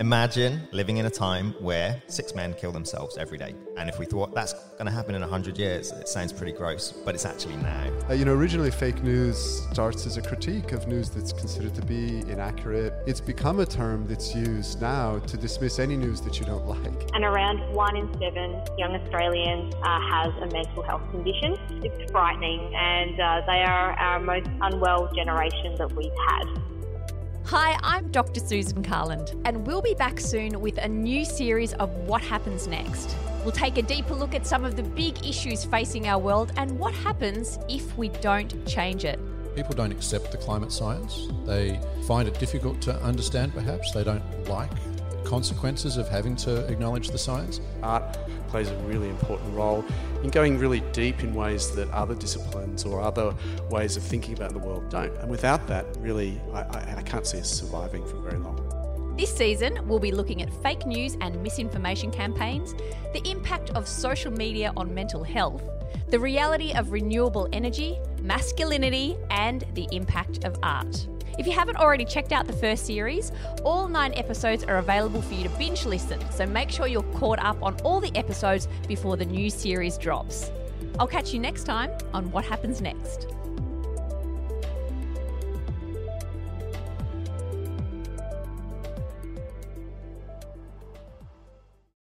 Imagine living in a time where 6 men kill themselves every day. And if we thought that's going to happen in 100 years, it sounds pretty gross, but it's actually now. Originally fake news starts as a critique of news that's considered to be inaccurate. It's become a term that's used now to dismiss any news that you don't like. And around 1 in 7 young Australians has a mental health condition. It's frightening, and they are our most unwell generation that we've had. Hi, I'm Dr. Susan Carland, and we'll be back soon with a new series of What Happens Next. We'll take a deeper look at some of the big issues facing our world and what happens if we don't change it. People don't accept the climate science. They find it difficult to understand, perhaps. They don't like the consequences of having to acknowledge the science. Art plays a really important role in going really deep in ways that other disciplines or other ways of thinking about the world don't. And without that, really, I can't see us surviving for very long. This season, we'll be looking at fake news and misinformation campaigns, the impact of social media on mental health, the reality of renewable energy, masculinity, and the impact of art. If you haven't already checked out the first series, all 9 episodes are available for you to binge listen, so make sure you're caught up on all the episodes before the new series drops. I'll catch you next time on What Happens Next.